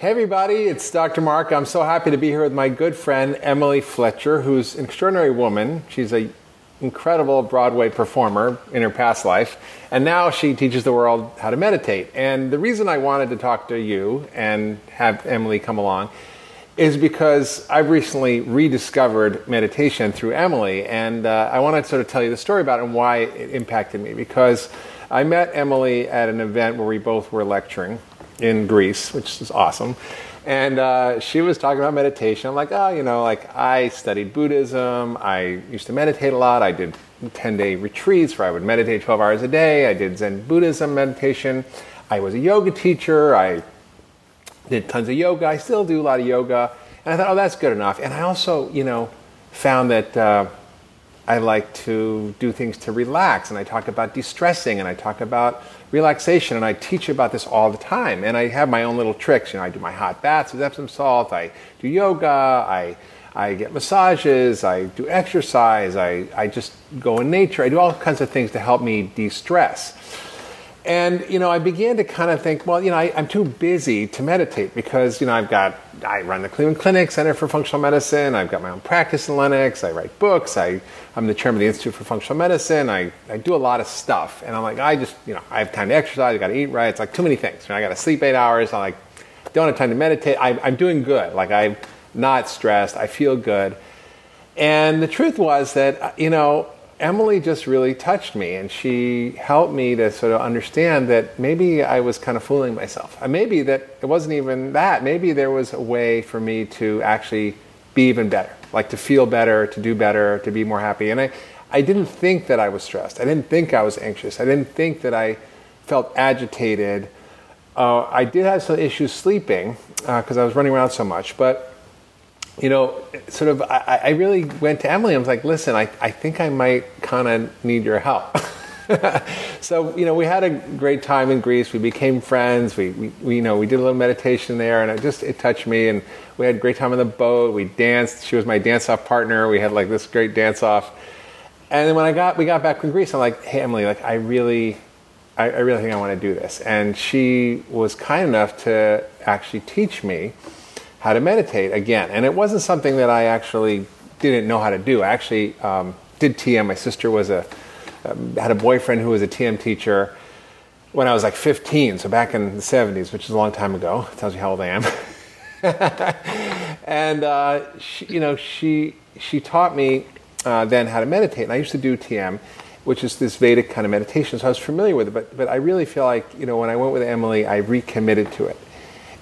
Hey everybody, it's Dr. Mark. I'm so happy to be here with my good friend Emily Fletcher, who's an extraordinary woman. She's an incredible Broadway performer in her past life, and now she teaches the world how to meditate. And the reason I wanted to talk to you and have Emily come along is because I've recently rediscovered meditation through Emily, and I want to sort of tell you the story about it and why it impacted me, because I met Emily at an event where we both were lecturing in Greece, which is awesome. And she was talking about meditation. I'm like, I studied Buddhism. I used to meditate a lot. I did 10-day retreats where I would meditate 12 hours a day. I did Zen Buddhism meditation. I was a yoga teacher. I did tons of yoga. I still do a lot of yoga. And I thought, oh, that's good enough. And I also, found that I like to do things to relax. And I talk about de-stressing, and I talk about relaxation, and I teach about this all the time. And I have my own little tricks. I do my hot baths with Epsom salt. I do yoga. I get massages. I do exercise. I just go in nature. I do all kinds of things to help me de-stress. And, I began to kind of think, well, I'm too busy to meditate because, I run the Cleveland Clinic Center for Functional Medicine. I've got my own practice in Lenox. I write books. I'm the chairman of the Institute for Functional Medicine. I do a lot of stuff. And I'm like, I have time to exercise. I got to eat right. It's like too many things. I got to sleep 8 hours. I'm like, don't have time to meditate. I'm doing good. Like, I'm not stressed. I feel good. And the truth was that, Emily just really touched me, and she helped me to sort of understand that maybe I was kind of fooling myself. Maybe that it wasn't even that. Maybe there was a way for me to actually be even better, like to feel better, to do better, to be more happy. And I didn't think that I was stressed. I didn't think I was anxious. I didn't think that I felt agitated. I did have some issues sleeping because I was running around so much, but I really went to Emily. I was like, listen, I think I might kind of need your help. So, we had a great time in Greece. We became friends. We did a little meditation there, and it touched me. And we had a great time on the boat. We danced. She was my dance-off partner. We had, this great dance-off. And then when we got back from Greece, I'm like, hey, Emily, I really think I want to do this. And she was kind enough to actually teach me how to meditate again. And it wasn't something that I actually didn't know how to do. I actually did TM. My sister was had a boyfriend who was a TM teacher when I was 15, so back in the 70s, which is a long time ago. It tells you how old I am. And she taught me then how to meditate. And I used to do TM, which is this Vedic kind of meditation, so I was familiar with it. But I really feel like, when I went with Emily, I recommitted to it.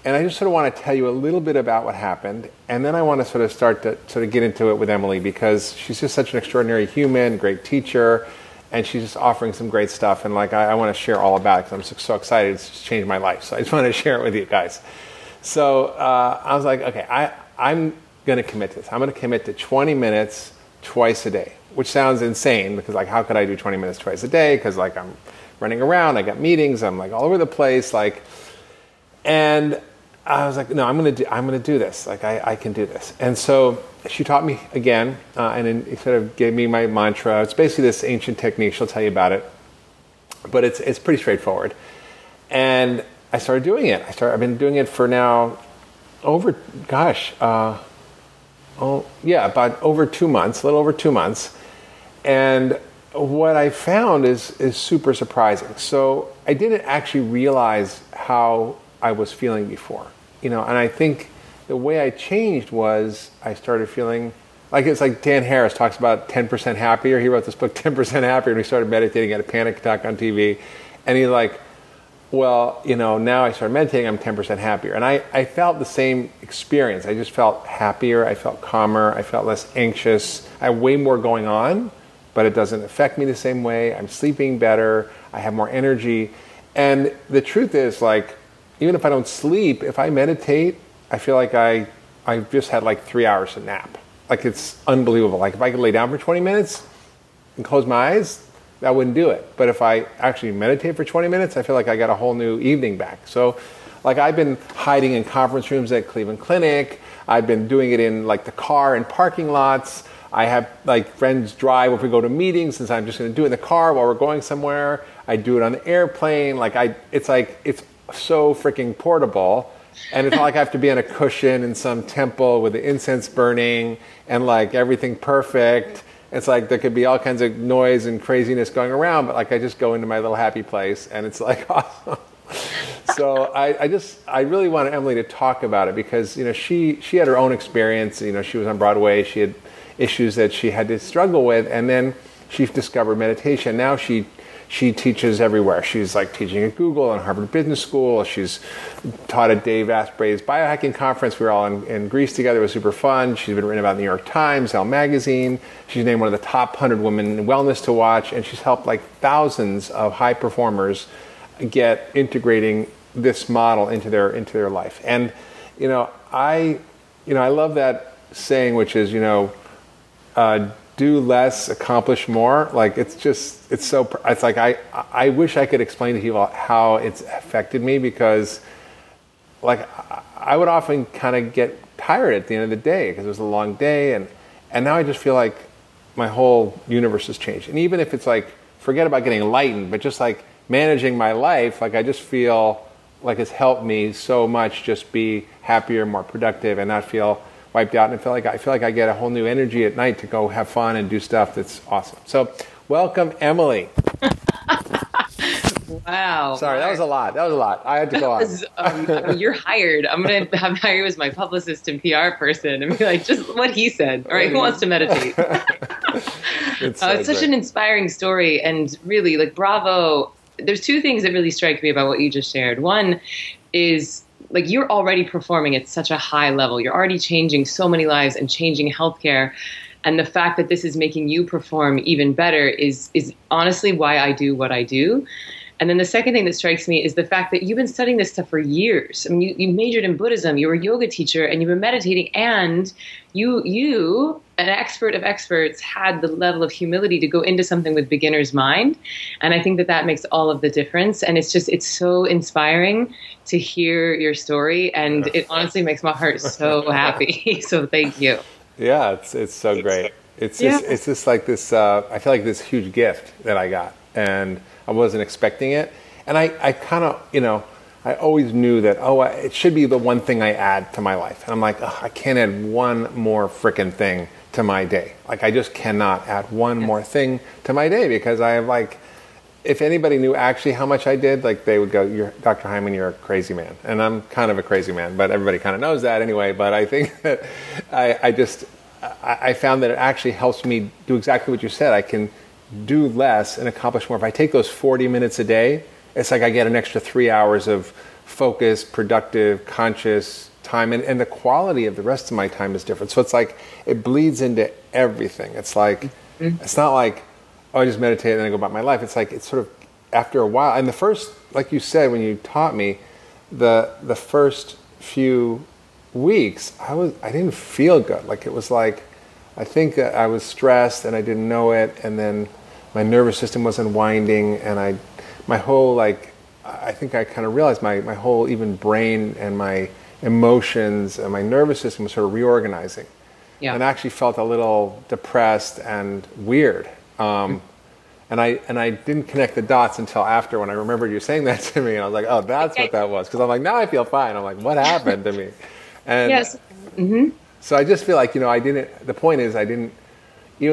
And I just sort of want to tell you a little bit about what happened, and then I want to sort of start to sort of get into it with Emily, because she's just such an extraordinary human, great teacher, and she's just offering some great stuff. And I want to share all about it because I'm so excited. It's just changed my life, so I just want to share it with you guys. So I was like, okay, I'm going to commit to this. I'm going to commit to 20 minutes twice a day, which sounds insane because how could I do 20 minutes twice a day? Because I'm running around, I got meetings, I'm all over the place, and I was like, no, I'm going to do this. I can do this. And so she taught me again, and then it sort of gave me my mantra. It's basically this ancient technique. She'll tell you about it, but it's pretty straightforward. And I started doing it. I've been doing it for now about 2 months, a little over 2 months. And what I found is super surprising. So I didn't actually realize how I was feeling before, and I think the way I changed was I started feeling Dan Harris talks about 10% happier. He wrote this book, 10% Happier, and he started meditating, had a panic attack on TV, and he's like, well, now I started meditating, I'm 10% happier. And I felt the same experience. I just felt happier, I felt calmer, I felt less anxious. I had way more going on, but it doesn't affect me the same way. I'm sleeping better, I have more energy. And the truth is, even if I don't sleep, if I meditate, I feel like I just had 3 hours of nap. It's unbelievable. If I could lay down for 20 minutes and close my eyes, that wouldn't do it. But if I actually meditate for 20 minutes, I feel like I got a whole new evening back. So, I've been hiding in conference rooms at Cleveland Clinic. I've been doing it in the car and parking lots. I have friends drive if we go to meetings, since I'm just going to do it in the car while we're going somewhere. I do it on the airplane. It's so freaking portable, And it's like I have to be on a cushion in some temple with the incense burning and like everything perfect. It's like there could be all kinds of noise and craziness going around, but like I just go into my little happy place and it's like awesome. So I really wanted Emily to talk about it because, you know, she had her own experience. You know, she was on Broadway. She had issues that she had to struggle with. And then she discovered meditation. Now she teaches everywhere. She's like teaching at Google and Harvard Business School. She's taught at Dave Asprey's biohacking conference. We were all in Greece together. It was super fun. She's been written about in the New York Times, Elle Magazine. She's named one of the top 100 women in wellness to watch. And she's helped like thousands of high performers get integrating this model into their life. And, you know, I love that saying, which is, you know, do less, accomplish more. Like, I wish I could explain to people how it's affected me, because like I would often kind of get tired at the end of the day because it was a long day. And now I just feel like my whole universe has changed. And even if it's like, forget about getting enlightened, but just like managing my life, like I just feel like it's helped me so much just be happier, more productive, and not feel wiped out. And I feel like I get a whole new energy at night to go have fun and do stuff that's awesome. So welcome, Emily. Wow. Sorry, that was a lot. I had to go on. You're hired. I'm going to hire you as my publicist and PR person and be like, just what he said. All right, who wants to meditate? It's such an inspiring story, and really, like, bravo. There's two things that really strike me about what you just shared. One is, like, you're already performing at such a high level. You're already changing so many lives and changing healthcare. And the fact that this is making you perform even better is honestly why I do what I do. And then the second thing that strikes me is the fact that you've been studying this stuff for years. I mean, you majored in Buddhism, you were a yoga teacher, and you've been meditating, and you, an expert of experts, had the level of humility to go into something with beginner's mind. And I think that makes all of the difference. And it's so inspiring to hear your story. And it honestly makes my heart so happy. So thank you. Yeah, it's so great. It's just like this, I feel like this huge gift that I got. And I wasn't expecting it. And I kind of, you know, I always knew that, it should be the one thing I add to my life. And I'm like, I can't add one more freaking thing to my day. Like, I just cannot add one more thing to my day, because I have, like, if anybody knew actually how much I did, like, they would go, Dr. Hyman, you're a crazy man. And I'm kind of a crazy man, but everybody kind of knows that anyway. But I think that I found that it actually helps me do exactly what you said. I can do less and accomplish more. If I take those 40 minutes a day, it's like I get an extra 3 hours of focused, productive, conscious time, and the quality of the rest of my time is different. So it's like it bleeds into everything. It's like, It's not like, I just meditate and then I go about my life. It's like, it's sort of after a while. And the first, like you said, when you taught me, the first few weeks, I didn't feel good. Like, it was like, I think that I was stressed and I didn't know it, and then my nervous system was unwinding, and I think I kind of realized my whole even brain and my emotions and my nervous system was sort of reorganizing. Yeah. And I actually felt a little depressed and weird. And I didn't connect the dots until after, when I remembered you saying that to me, and I was like, oh, that's what that was. Because I'm like, now I feel fine. I'm like, what happened to me? And yes. Mm-hmm. So I just feel like, you know, even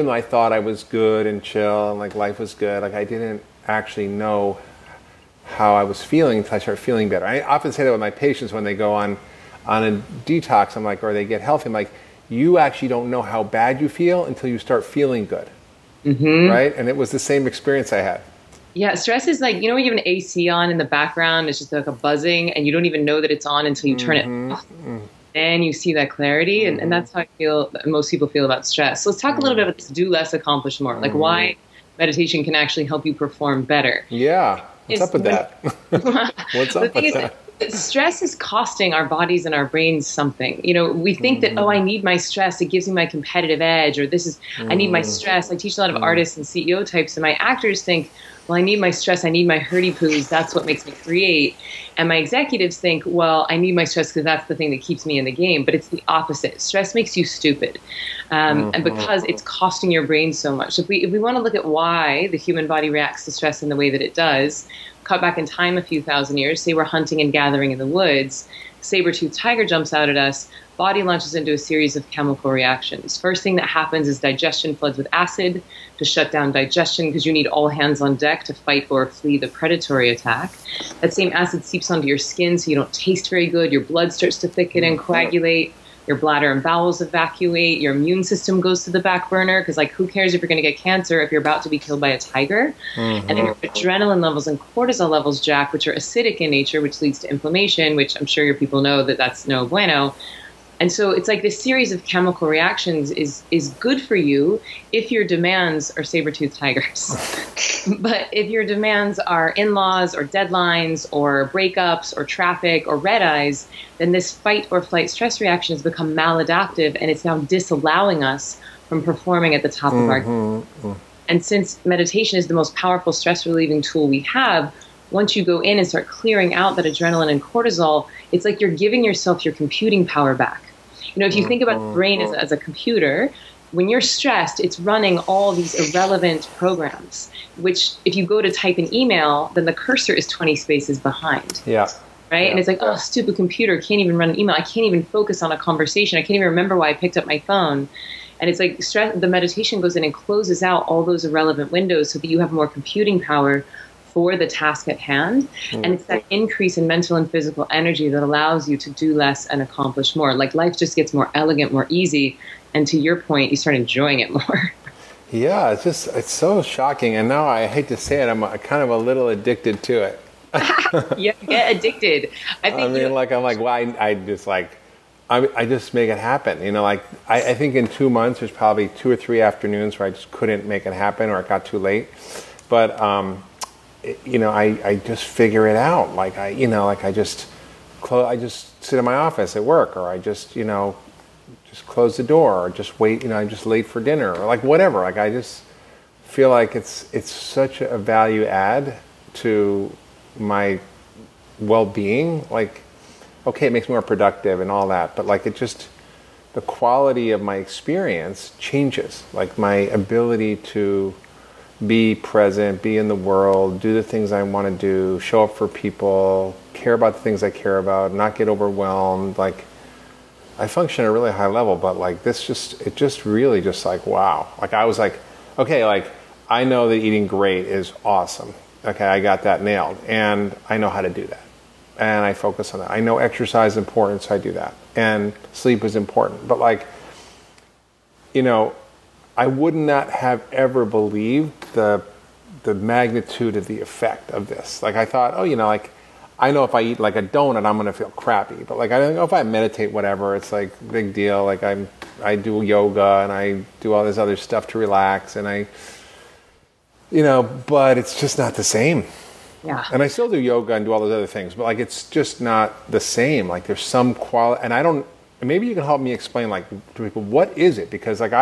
though I thought I was good and chill and like life was good, like I didn't actually know how I was feeling until I started feeling better. I often say that with my patients when they go on a detox, I'm like, or they get healthy, I'm like, you actually don't know how bad you feel until you start feeling good. Mm-hmm. Right? And it was the same experience I had. Yeah, stress is like, you know, when you have an AC on in the background, it's just like a buzzing and you don't even know that it's on until you turn it off. Mm-hmm. And you see that clarity, and that's how I feel most people feel about stress. So let's talk a little bit about this do less, accomplish more, like why meditation can actually help you perform better. Yeah, what's up with that? What's up with that? Stress is costing our bodies and our brains something. You know, we think that, I need my stress, it gives me my competitive edge, or this is, I need my stress. I teach a lot of artists and CEO types, and my actors think, well, I need my stress, I need my hurdy-poos, that's what makes me create. And my executives think, well, I need my stress because that's the thing that keeps me in the game. But it's the opposite. Stress makes you stupid. And because it's costing your brain so much. If we want to look at why the human body reacts to stress in the way that it does, cut back in time a few thousand years, say we're hunting and gathering in the woods, saber-toothed tiger jumps out at us, body launches into a series of chemical reactions. First thing that happens is digestion floods with acid to shut down digestion because you need all hands on deck to fight or flee the predatory attack. That same acid seeps onto your skin so you don't taste very good, your blood starts to thicken and coagulate, your bladder and bowels evacuate, your immune system goes to the back burner because, like, who cares if you're going to get cancer if you're about to be killed by a tiger? Mm-hmm. And then your adrenaline levels and cortisol levels jack, which are acidic in nature, which leads to inflammation, which I'm sure your people know that that's no bueno. And so it's like this series of chemical reactions is good for you if your demands are saber-toothed tigers. But if your demands are in-laws or deadlines or breakups or traffic or red eyes, then this fight or flight stress reaction has become maladaptive and it's now disallowing us from performing at the top of our game. And since meditation is the most powerful stress relieving tool we have, once you go in and start clearing out that adrenaline and cortisol, it's like you're giving yourself your computing power back. You know, if you think about the brain as a computer, when you're stressed, it's running all these irrelevant programs, which if you go to type an email, then the cursor is 20 spaces behind. Yeah. Right? Yeah. And it's like, oh, stupid computer, can't even run an email. I can't even focus on a conversation. I can't even remember why I picked up my phone. And it's like stress, the meditation goes in and closes out all those irrelevant windows so that you have more computing power for the task at hand. And it's that increase in mental and physical energy that allows you to do less and accomplish more. Like life just gets more elegant, more easy. And to your point, you start enjoying it more. Yeah, it's so shocking. And now I hate to say it, I'm kind of a little addicted to it. Yeah, get addicted. I just make it happen. You know, like I think in 2 months, there's probably 2 or 3 afternoons where I just couldn't make it happen or it got too late. But, you know, I just figure it out. Like I just sit in my office at work, or I just, you know, just close the door, or just wait. You know, I'm just late for dinner, or like whatever. Like I just feel like it's such a value add to my well-being. Like, okay, it makes me more productive and all that, but like it just the quality of my experience changes. Like my ability to be present, be in the world, do the things I want to do, show up for people, care about the things I care about, not get overwhelmed. Like I function at a really high level, but like this just, it just really just like, wow. Like I was like, okay, like I know that eating great is awesome. Okay, I got that nailed and I know how to do that. And I focus on that. I know exercise is important, so I do that. And sleep is important. But like, you know, I would not have ever believed the magnitude of the effect of this. Like I thought, oh, you know, like I know if I eat like a donut, I'm gonna feel crappy. But like I don't know if I meditate, whatever. It's like big deal. Like I do yoga and I do all this other stuff to relax, and I, you know, but it's just not the same. Yeah. And I still do yoga and do all those other things, but like it's just not the same. Like there's some quality, and I don't. Maybe you can help me explain, like, to people, what is it? Because like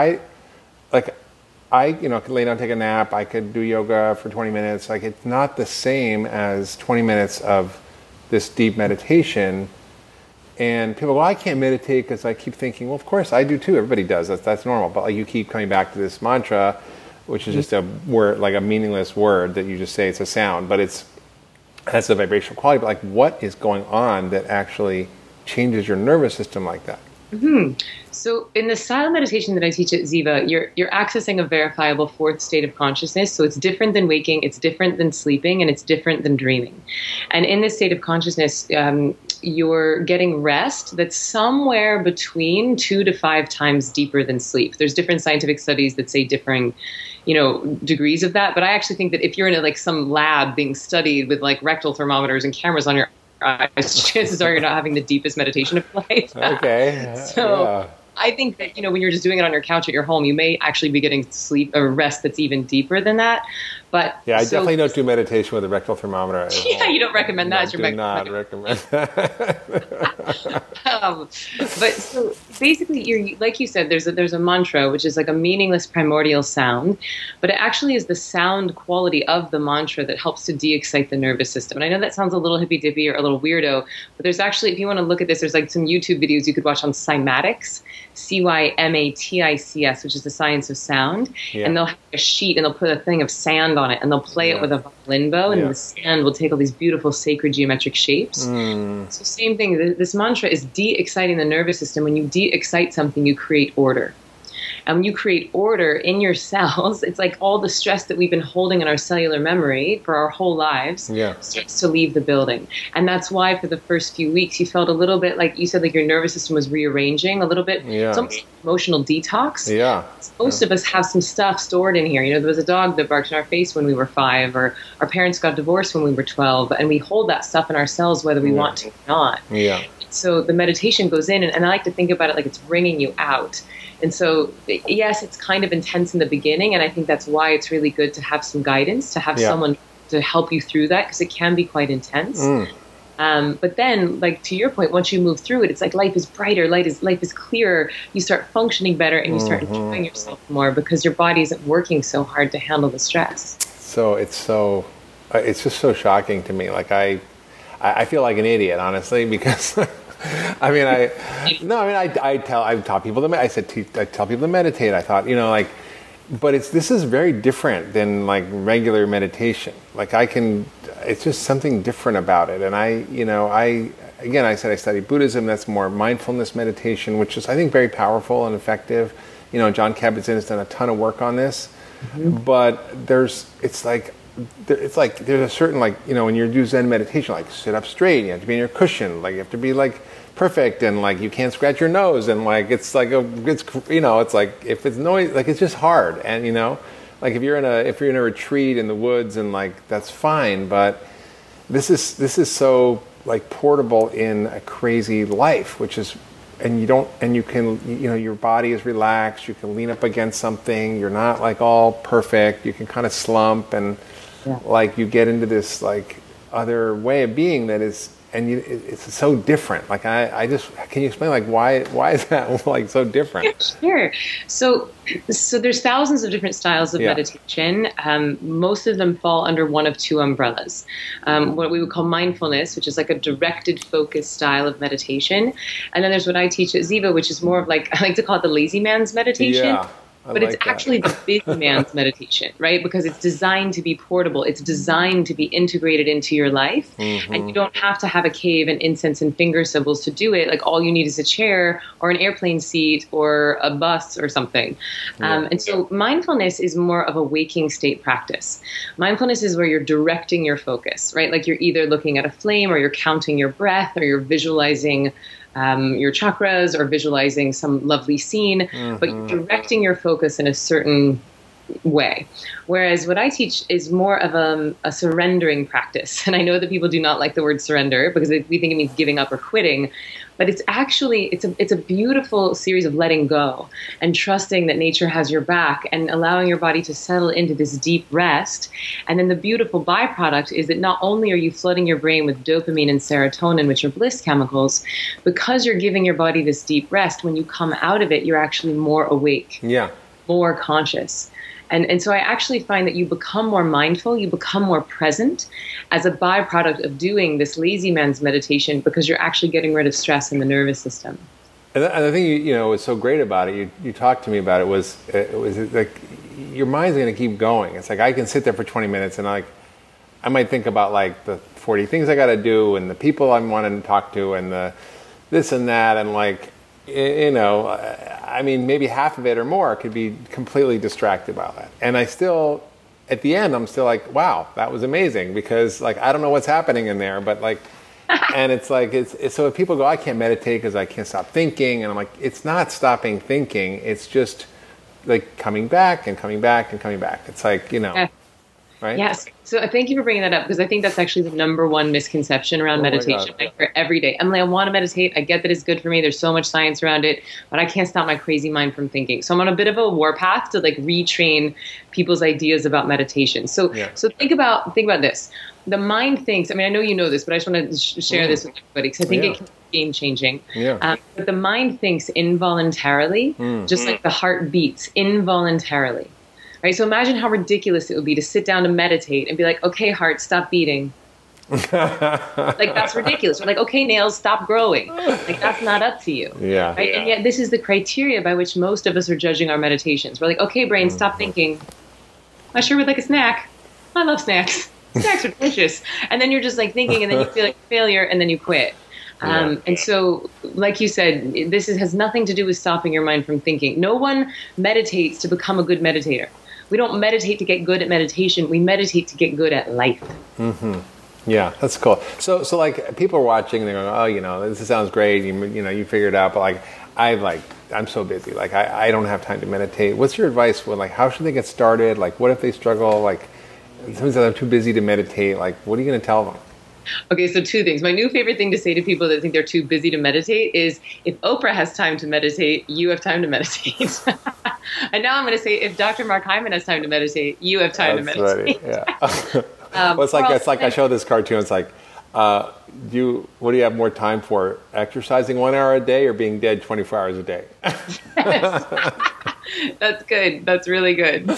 I you know, could lay down, take a nap. I could do yoga for 20 minutes. Like, it's not the same as 20 minutes of this deep meditation. And people go, I can't meditate because I keep thinking, well, of course, I do too. Everybody does. That's normal. But like, you keep coming back to this mantra, which is just a word, like a meaningless word that you just say. It's a sound, but that's the vibrational quality. But like, what is going on that actually changes your nervous system like that? Mm-hmm. So in the style of meditation that I teach at Ziva, you're accessing a verifiable fourth state of consciousness. So it's different than waking, it's different than sleeping, and it's different than dreaming. And in this state of consciousness, you're getting rest that's somewhere between 2 to 5 times deeper than sleep. There's different scientific studies that say differing, you know, degrees of that. But I actually think that if you're in like some lab being studied with like rectal thermometers and cameras on your eyes, chances are you're not having the deepest meditation of life. Okay. So yeah. I think that, you know, when you're just doing it on your couch at your home, you may actually be getting sleep or rest that's even deeper than that. But yeah, I definitely don't do meditation with a rectal thermometer. Yeah, you don't recommend that. No, I do not recommend that. But so basically, you're, like you said, there's a mantra, which is like a meaningless primordial sound, but it actually is the sound quality of the mantra that helps to de-excite the nervous system. And I know that sounds a little hippy-dippy or a little weirdo, but there's actually, if you want to look at this, there's like some YouTube videos you could watch on cymatics, C-Y-M-A-T-I-C-S, which is the science of sound. Yeah. And they'll have a sheet and they'll put a thing of sand on it and they'll play it with a violin bow, and the sand will take all these beautiful sacred geometric shapes. So same thing, this mantra is de-exciting the nervous system. When you de-excite something, you create order. And when you create order in your cells, it's like all the stress that we've been holding in our cellular memory for our whole lives starts to leave the building. And that's why for the first few weeks, you felt a little bit like you said, like your nervous system was rearranging a little bit. Yeah. It's almost like emotional detox. Yeah. Most of us have some stuff stored in here. You know, there was a dog that barked in our face when we were 5, or our parents got divorced when we were 12, and we hold that stuff in our cells whether we want to or not. Yeah. So the meditation goes in, and I like to think about it like it's wringing you out. And so, yes, it's kind of intense in the beginning, and I think that's why it's really good to have some guidance, to have someone to help you through that, because it can be quite intense. But then, like to your point, once you move through it, it's like life is brighter, life is clearer. You start functioning better, and you start enjoying yourself more because your body isn't working so hard to handle the stress. So it's just so shocking to me. Like I feel like an idiot, honestly, because. I tell people to meditate. I thought, you know, like, but this is very different than like regular meditation. Like it's just something different about it. And I study Buddhism. That's more mindfulness meditation, which is, I think, very powerful and effective. You know, John Kabat-Zinn has done a ton of work on this, but there's a certain, like, you know, when you do Zen meditation, like sit up straight, you have to be in your cushion, like you have to be like perfect, and like you can't scratch your nose, and like if it's noise, like it's just hard. And you know, like if you're in a retreat in the woods, and like that's fine, but this is so like portable in a crazy life, which is, and you don't, and you can, you know, your body is relaxed, you can lean up against something, you're not like all perfect, you can kind of slump, and like you get into this like other way of being that is. And it's so different. Like can you explain like why is that like so different? Yeah, sure. So there's thousands of different styles of meditation. Most of them fall under one of two umbrellas. What we would call mindfulness, which is like a directed focus style of meditation. And then there's what I teach at Ziva, which is more of like, I like to call it the lazy man's meditation. Yeah. But like it's actually the busy man's meditation, right? Because it's designed to be portable. It's designed to be integrated into your life. And you don't have to have a cave and incense and finger symbols to do it. Like all you need is a chair or an airplane seat or a bus or something. And so mindfulness is more of a waking state practice. Mindfulness is where you're directing your focus, right? Like you're either looking at a flame, or you're counting your breath, or you're visualizing your chakras, or visualizing some lovely scene, but you're directing your focus in a certain way. Whereas what I teach is more of a surrendering practice. And I know that people do not like the word surrender, because we think it means giving up or quitting. But it's actually, it's a beautiful series of letting go and trusting that nature has your back, and allowing your body to settle into this deep rest. And then the beautiful byproduct is that not only are you flooding your brain with dopamine and serotonin, which are bliss chemicals, because you're giving your body this deep rest, when you come out of it, you're actually more awake, more conscious. And so I actually find that you become more mindful, you become more present as a byproduct of doing this lazy man's meditation, because you're actually getting rid of stress in the nervous system. And the thing you know was so great about it, you talked to me about it, was like your mind's going to keep going. It's like I can sit there for 20 minutes and I might think about like the 40 things I got to do, and the people I'm wanting to talk to, and the this and that, and like, you know, I mean, maybe half of it or more could be completely distracted by that. And I still, at the end, I'm still like, wow, that was amazing, because like, I don't know what's happening in there, but like, and it's like, it's so if people go, I can't meditate because I can't stop thinking. And I'm like, it's not stopping thinking. It's just like coming back and coming back and coming back. It's like, you know, right? Yes. So thank you for bringing that up, because I think that's actually the number one misconception around meditation. I hear every day, Emily, I want to meditate. I get that it's good for me. There's so much science around it, but I can't stop my crazy mind from thinking. So I'm on a bit of a warpath to like retrain people's ideas about meditation. So think about this. The mind thinks, I mean, I know you know this, but I just want to share this with everybody, because I think it can be game-changing. Yeah. But the mind thinks involuntarily, just like the heart beats involuntarily, right? So imagine how ridiculous it would be to sit down to meditate and be like, okay, heart, stop beating. Like, that's ridiculous. We're like, okay, nails, stop growing. Like, that's not up to you. Yeah. Right? Yeah. And yet this is the criteria by which most of us are judging our meditations. We're like, okay, brain, stop thinking. I sure would like a snack. I love snacks. Snacks are delicious. And then you're just like thinking, and then you feel like failure, and then you quit. And so, like you said, this has nothing to do with stopping your mind from thinking. No one meditates to become a good meditator. We don't meditate to get good at meditation. We meditate to get good at life. Mm-hmm. Yeah, that's cool. So like people are watching, and they're going, oh, you know, this sounds great. You know, you figured it out, but like, I'm so busy. Like, I don't have time to meditate. What's your advice for like, how should they get started? Like, what if they struggle? Like, sometimes I'm too busy to meditate. Like, what are you going to tell them? Okay, so two things. My new favorite thing to say to people that think they're too busy to meditate is, if Oprah has time to meditate, you have time to meditate. And now I'm going to say, if Dr. Mark Hyman has time to meditate, you have time to meditate. That's right, yeah. Well, it's like I show this cartoon. It's like, what do you have more time for? Exercising 1 hour a day or being dead 24 hours a day? That's good. That's really good.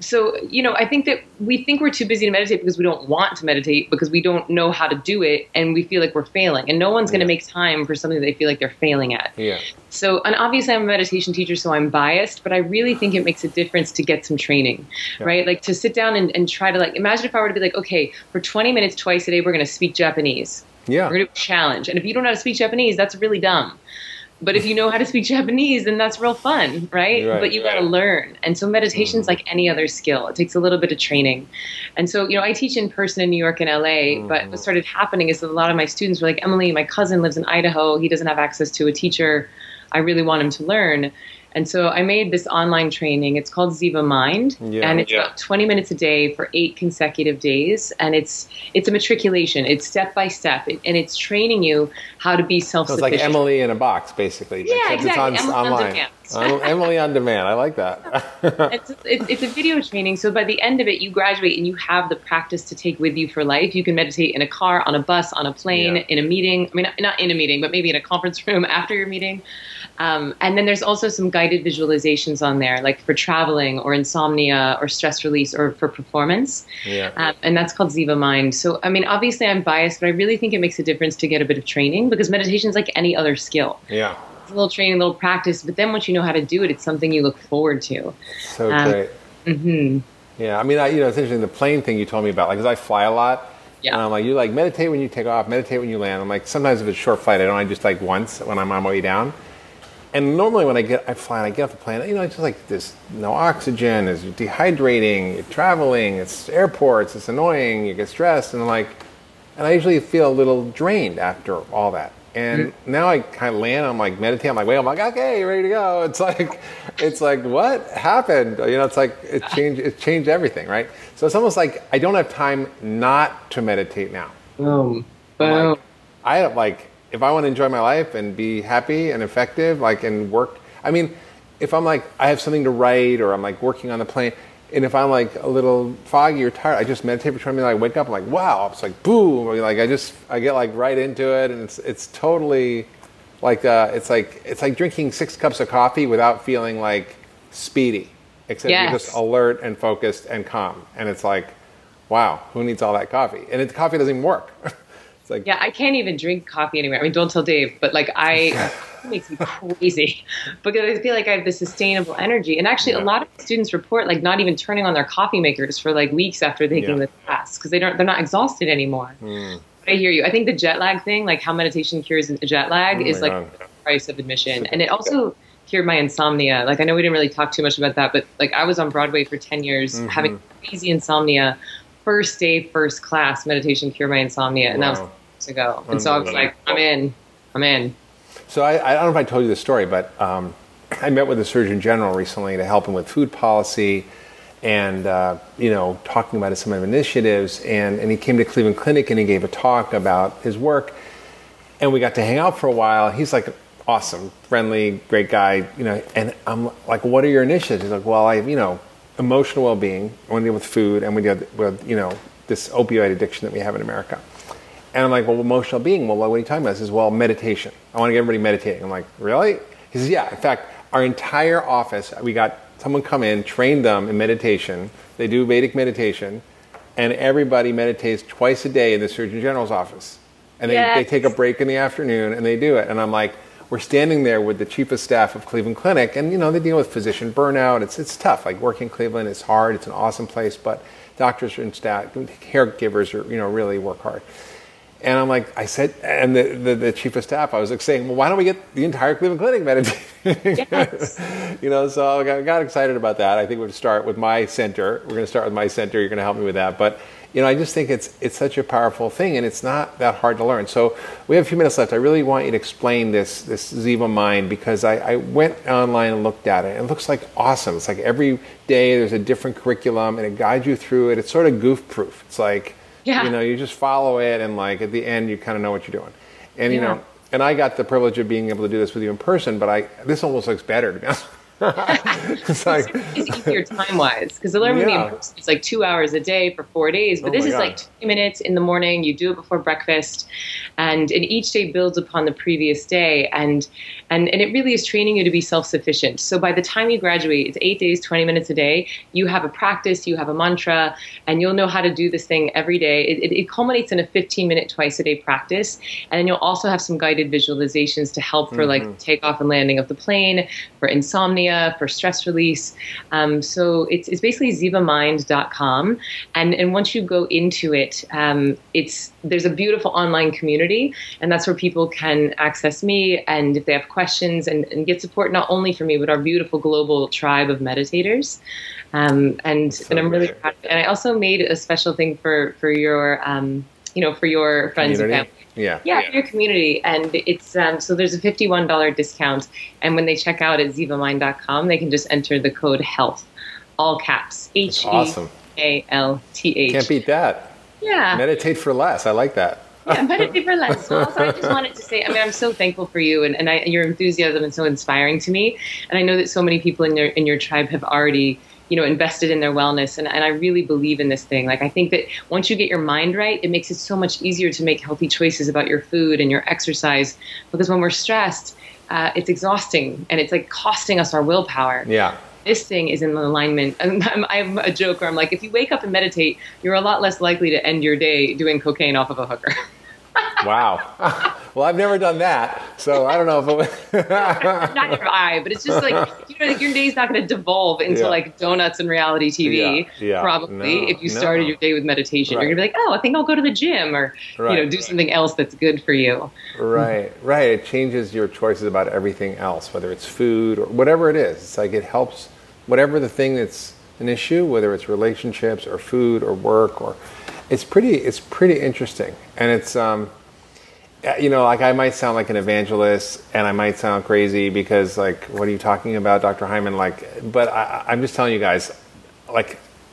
So, you know, I think that we think we're too busy to meditate because we don't want to meditate, because we don't know how to do it, and we feel like we're failing. And no one's going to make time for something that they feel like they're failing at. Yeah. So, and obviously I'm a meditation teacher, so I'm biased, but I really think it makes a difference to get some training, right? Like, to sit down and try to, like, imagine if I were to be like, okay, for 20 minutes twice a day, we're going to speak Japanese. Yeah. We're going to do a challenge. And if you don't know how to speak Japanese, that's really dumb. But if you know how to speak Japanese, then that's real fun, right? But you got to learn. And so meditation's like any other skill. It takes a little bit of training. And so, you know, I teach in person in New York and LA, but what started happening is that a lot of my students were like, Emily, my cousin lives in Idaho. He doesn't have access to a teacher. I really want him to learn. And so I made this online training. It's called Ziva Mind, and it's about 20 minutes a day for 8 consecutive days. And it's a matriculation. It's step by step, and it's training you how to be self-sufficient. So it's like Emily in a box, basically. Yeah, exactly. It's online. Emily on demand. I like that. It's a video training. So by the end of it, you graduate and you have the practice to take with you for life. You can meditate in a car, on a bus, on a plane, in a meeting. I mean, not in a meeting, but maybe in a conference room after your meeting. And then there's also some guided visualizations on there, like for traveling or insomnia or stress release or for performance. Yeah. And that's called Ziva Mind. So, I mean, obviously I'm biased, but I really think it makes a difference to get a bit of training, because meditation is like any other skill. Yeah. It's a little training, a little practice, but then once you know how to do it, it's something you look forward to. So great. Mm-hmm. Yeah. I mean, you know, it's interesting. The plane thing you told me about, like, cause I fly a lot. Yeah. And I'm like, you like meditate when you take off, meditate when you land. I'm like, sometimes if it's a short flight, I don't, I just like once when I'm on my way down. And normally when I fly and I get off the plane, you know, it's just like there's no oxygen, it's dehydrating, you're traveling, it's airports, it's annoying, you get stressed, and I usually feel a little drained after all that. And now I kind of land, I'm like meditate, I'm like, okay, ready to go. It's like what happened? You know, it's like it changed everything, right? So it's almost like I don't have time not to meditate now. Like, I don't like. If I want to enjoy my life and be happy and effective, like, and work, I mean, if I'm like, I have something to write, or I'm like working on the plane, and if I'm like a little foggy or tired, I just meditate for 20 minutes, I wake up, I'm like, wow, it's like, boom, like, I get like right into it, and it's totally like, it's like drinking 6 cups of coffee without feeling like speedy, except you're just alert and focused and calm, and it's like, wow, who needs all that coffee? And the coffee doesn't even work. Like, yeah, I can't even drink coffee anywhere. I mean, don't tell Dave, but like it makes me crazy because I feel like I have this sustainable energy. And actually, a lot of students report like not even turning on their coffee makers for like weeks after taking the class, because they're not exhausted anymore. But I hear you. I think the jet lag thing, like how meditation cures jet lag, is like the price of admission. And it also cured my insomnia. Like, I know we didn't really talk too much about that, but like I was on Broadway for 10 years having crazy insomnia. First day, first class, meditation cured my insomnia, and that was ago. And so I was like, I'm in. So I don't know if I told you this story, but I met with the Surgeon General recently to help him with food policy and talking about some of his initiatives, and he came to Cleveland Clinic and he gave a talk about his work, and we got to hang out for a while. He's like an awesome, friendly, great guy, and I'm like, what are your initiatives? He's like, well, I have, emotional well-being, I want to deal with food, and we deal with, this opioid addiction that we have in America. And I'm like, well, emotional being, well, what are you talking about? He says, well, meditation. I want to get everybody meditating. I'm like, really? He says, yeah. In fact, our entire office, we got someone come in, train them in meditation. They do Vedic meditation, and everybody meditates twice a day in the Surgeon General's office. And they take a break in the afternoon, and they do it. And I'm like, we're standing there with the chief of staff of Cleveland Clinic, and they deal with physician burnout. It's tough. Like, working in Cleveland is hard. It's an awesome place, but doctors and staff, caregivers, are, really work hard. And I'm like, I said, and the chief of staff, I was like saying, well, why don't we get the entire Cleveland Clinic meditating? Yes. So I got excited about that. I think we'll start with my center. We're going to start with my center. You're going to help me with that. But, I just think it's such a powerful thing, and it's not that hard to learn. So we have a few minutes left. I really want you to explain this Ziva Mind, because I went online and looked at it. And it looks like awesome. It's like every day there's a different curriculum, and it guides you through it. It's sort of goof-proof. It's like... Yeah. You just follow it, and like at the end, you kind of know what you're doing. And and I got the privilege of being able to do this with you in person, but this almost looks better, to be honest. It's like it's easier time-wise, because I learned with me in person, it's like 2 hours a day for 4 days. But this is like 20 minutes in the morning. You do it before breakfast, and each day builds upon the previous day, and it really is training you to be self-sufficient. So by the time you graduate, it's 8 days, 20 minutes a day. You have a practice, you have a mantra, and you'll know how to do this thing every day. It culminates in a 15-minute twice-a-day practice, and then you'll also have some guided visualizations to help for like takeoff and landing of the plane, for insomnia, for stress release. So it's basically zivamind.com. And once you go into it, there's a beautiful online community, and that's where people can access me. And if they have questions and get support, not only from me, but our beautiful global tribe of meditators. And I'm really proud of it. And I also made a special thing for your, for your friends and family. Yeah, your community. And it's so there's a $51 discount. And when they check out at zivamind.com, they can just enter the code HEALTH, all caps, HEALTH. Can't beat that. Yeah. Meditate for less. I like that. Yeah, meditate for less. So also, I just wanted to say, I'm so thankful for you, and your enthusiasm is so inspiring to me. And I know that so many people in your tribe have already invested in their wellness. And I really believe in this thing. Like, I think that once you get your mind right, it makes it so much easier to make healthy choices about your food and your exercise. Because when we're stressed, it's exhausting, and it's like costing us our willpower. Yeah. This thing is in alignment. I'm a joker. I'm like, if you wake up and meditate, you're a lot less likely to end your day doing cocaine off of a hooker. Wow. Well, I've never done that, so I don't know if it was... Not your eye, but it's just like, your day's not going to devolve into like donuts and reality TV, probably, if you started your day with meditation. Right. You're going to be like, I think I'll go to the gym, or do something else that's good for you. Right. It changes your choices about everything else, whether it's food or whatever it is. It's like it helps whatever the thing that's an issue, whether it's relationships or food or work or... It's pretty interesting, and it's I might sound like an evangelist, and I might sound crazy because what are you talking about, Dr. Hyman? But I'm just telling you guys,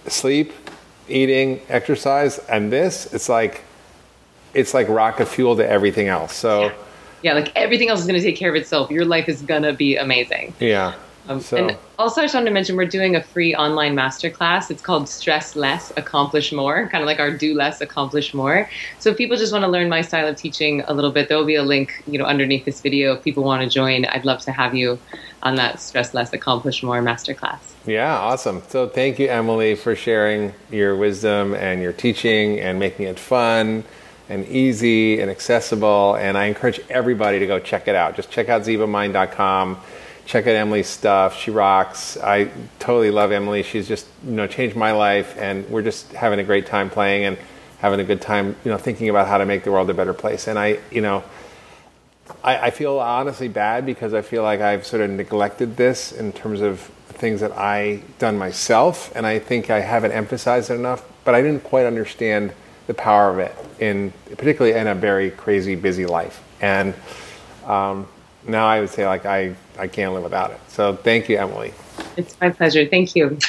sleep, eating, exercise, and this, it's like rocket fuel to everything else. So everything else is going to take care of itself. Your life is going to be amazing. Yeah. And also, I just wanted to mention, we're doing a free online masterclass. It's called Stress Less, Accomplish More, kind of like our Do Less, Accomplish More. So if people just want to learn my style of teaching a little bit, there'll be a link, underneath this video. If people want to join, I'd love to have you on that Stress Less, Accomplish More masterclass. Yeah, awesome. So thank you, Emily, for sharing your wisdom and your teaching and making it fun and easy and accessible. And I encourage everybody to go check it out. Just check out zivamind.com. Check out Emily's stuff. She rocks. I totally love Emily. She's just, changed my life, and we're just having a great time playing and having a good time, thinking about how to make the world a better place. And I feel honestly bad because I feel like I've sort of neglected this in terms of things that I done myself, and I think I haven't emphasized it enough, but I didn't quite understand the power of it, particularly in a very crazy, busy life. And now I would say I can't live without it. So thank you, Emily. It's my pleasure. Thank you.